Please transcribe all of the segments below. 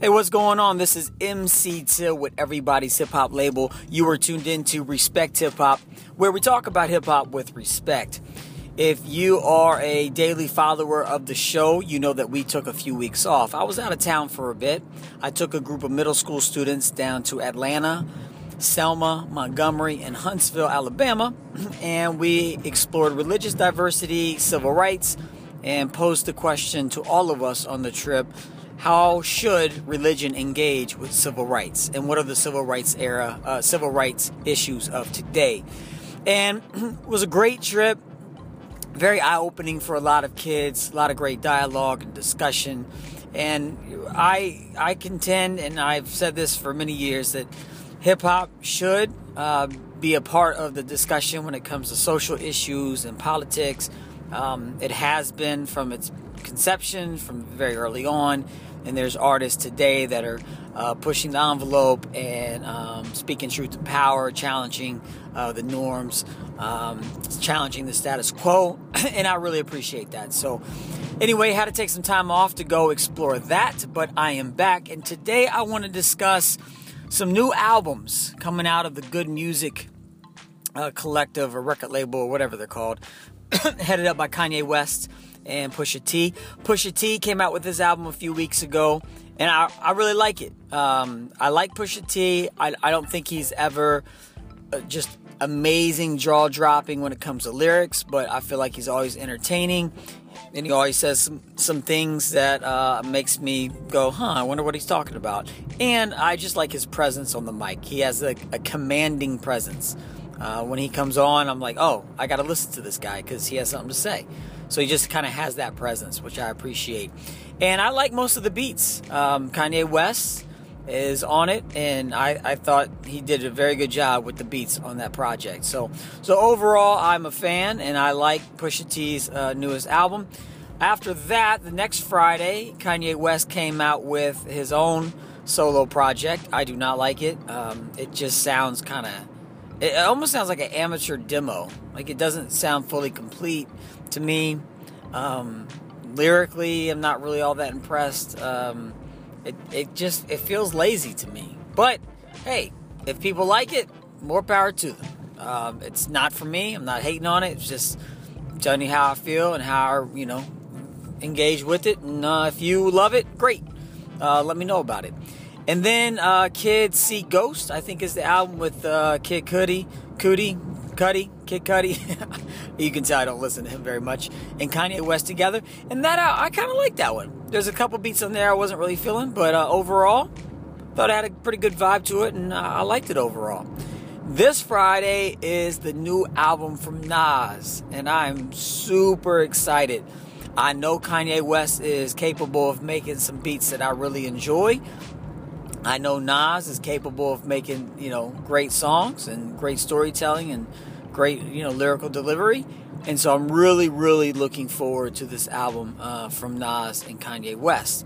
Hey, what's going on? This is MC Till with Everybody's Hip Hop Label. You are tuned in to Respect Hip Hop, where we talk about hip hop with respect. If you are a daily follower of the show, you know that we took a few weeks off. I was out of town for a bit. I took a group of middle school students down to Atlanta, Selma, Montgomery, and Huntsville, Alabama, and we explored religious diversity, civil rights, and posed the question to all of us on the trip: how should religion engage with civil rights, and what are the civil rights issues of today? And it was a great trip, very eye-opening for a lot of kids, a lot of great dialogue and discussion. And I contend, and I've said this for many years, that hip-hop should be a part of the discussion when it comes to social issues and politics. It has been from its conception, from very early on. And there's artists today that are pushing the envelope and speaking truth to power, challenging the norms, challenging the status quo, and I really appreciate that. So anyway, had to take some time off to go explore that, but I am back, and today I want to discuss some new albums coming out of the Good Music collective or record label or whatever they're called, headed up by Kanye West and Pusha T. Pusha T came out with his album a few weeks ago, and I really like it. I like Pusha T. I don't think he's ever just amazing, jaw-dropping when it comes to lyrics, but I feel like he's always entertaining, and he always says some things that makes me go, I wonder what he's talking about. And I just like his presence on the mic. He has a commanding presence. When he comes on, I'm like, oh, I got to listen to this guy because he has something to say. So he just kind of has that presence, which I appreciate. And I like most of the beats. Kanye West is on it, and I thought he did a very good job with the beats on that project. So overall, I'm a fan, and I like Pusha T's newest album. After that, the next Friday, Kanye West came out with his own solo project. I do not like it. It just sounds kind of... It almost sounds like an amateur demo. Like, it doesn't sound fully complete to me. Lyrically, I'm not really all that impressed. It feels lazy to me. But hey, if people like it, more power to them. It's not for me. I'm not hating on it. It's just telling you how I feel and how I engage with it. And if you love it, great. Let me know about it. And then Kids See Ghost, I think, is the album with Kid Cudi. You can tell I don't listen to him very much. And Kanye West together. And that I kind of like that one. There's a couple beats on there I wasn't really feeling. But overall, thought it had a pretty good vibe to it. And I liked it overall. This Friday is the new album from Nas. And I'm super excited. I know Kanye West is capable of making some beats that I really enjoy. I know Nas is capable of making, great songs and great storytelling and great, lyrical delivery. And so I'm really, really looking forward to this album from Nas and Kanye West.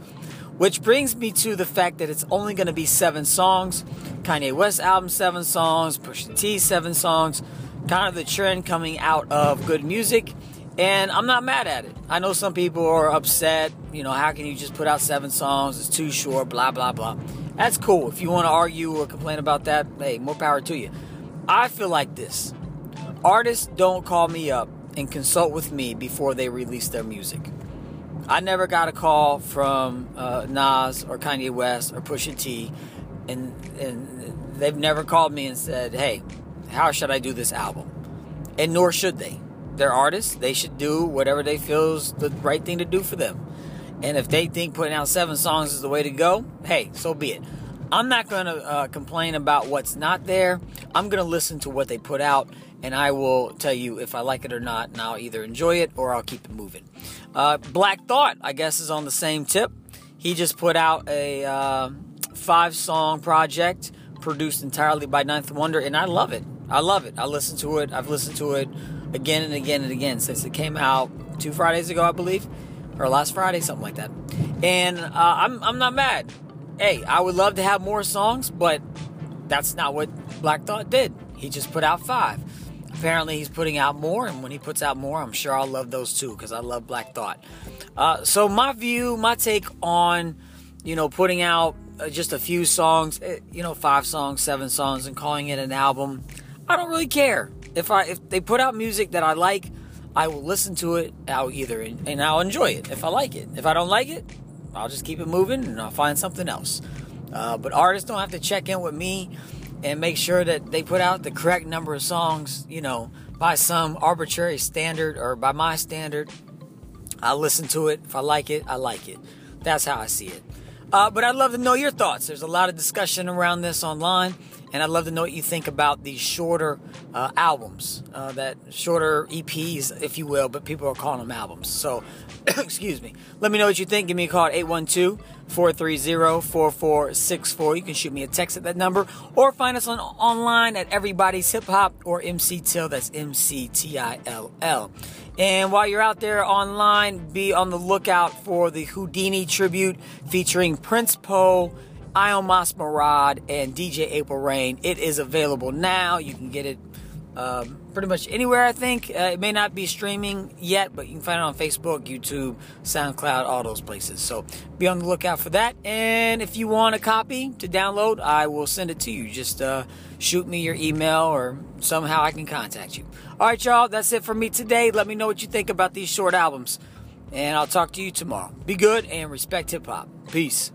Which brings me to the fact that it's only going to be 7 songs. Kanye West album, 7 songs. Pusha T, 7 songs. Kind of the trend coming out of Good Music. And I'm not mad at it. I know some people are upset. How can you just put out 7 songs? It's too short, blah, blah, blah. That's cool. If you want to argue or complain about that, hey, more power to you. I feel like this. Artists don't call me up and consult with me before they release their music. I never got a call from Nas or Kanye West or Pusha T, and they've never called me and said, hey, how should I do this album? And nor should they. They're artists. They should do whatever they feel is the right thing to do for them. And if they think putting out 7 songs is the way to go, hey, so be it. I'm not going to complain about what's not there. I'm going to listen to what they put out, and I will tell you if I like it or not, and I'll either enjoy it or I'll keep it moving. Black Thought, I guess, is on the same tip. He just put out a 5-song project produced entirely by Ninth Wonder, and I love it. I love it. I listen to it. I've listened to it again and again and again since it came out 2 Fridays ago, I believe. Or last Friday, something like that. And I'm not mad. Hey, I would love to have more songs, but that's not what Black Thought did. He just put out 5. Apparently, he's putting out more, and when he puts out more, I'm sure I'll love those too, because I love Black Thought. So my take on you know, putting out just a few songs, you know, 5 songs, 7 songs, and calling it an album. I don't really care. If they put out music that I like, I will listen to it. I'll either, and I'll enjoy it if I like it. If I don't like it, I'll just keep it moving and I'll find something else. But artists don't have to check in with me and make sure that they put out the correct number of songs, you know, by some arbitrary standard or by my standard. I listen to it. If I like it, I like it. That's how I see it. But I'd love to know your thoughts. There's a lot of discussion around this online, and I'd love to know what you think about these shorter albums, that shorter EPs, if you will, but people are calling them albums. So, excuse me. Let me know what you think. Give me a call at 812-430-4464. You can shoot me a text at that number, or find us online at Everybody's Hip Hop or MC Till. That's MCTILL. And while you're out there online, be on the lookout for the Houdini tribute featuring Prince Po, Ion Mas Marad, and DJ April Rain. It is available now. You can get it pretty much anywhere, I think. It may not be streaming yet, but you can find it on Facebook, YouTube, SoundCloud, all those places. So be on the lookout for that. And if you want a copy to download, I will send it to you. Just shoot me your email, or somehow I can contact you. All right, y'all, that's it for me today. Let me know what you think about these short albums, and I'll talk to you tomorrow. Be good and respect hip-hop. Peace.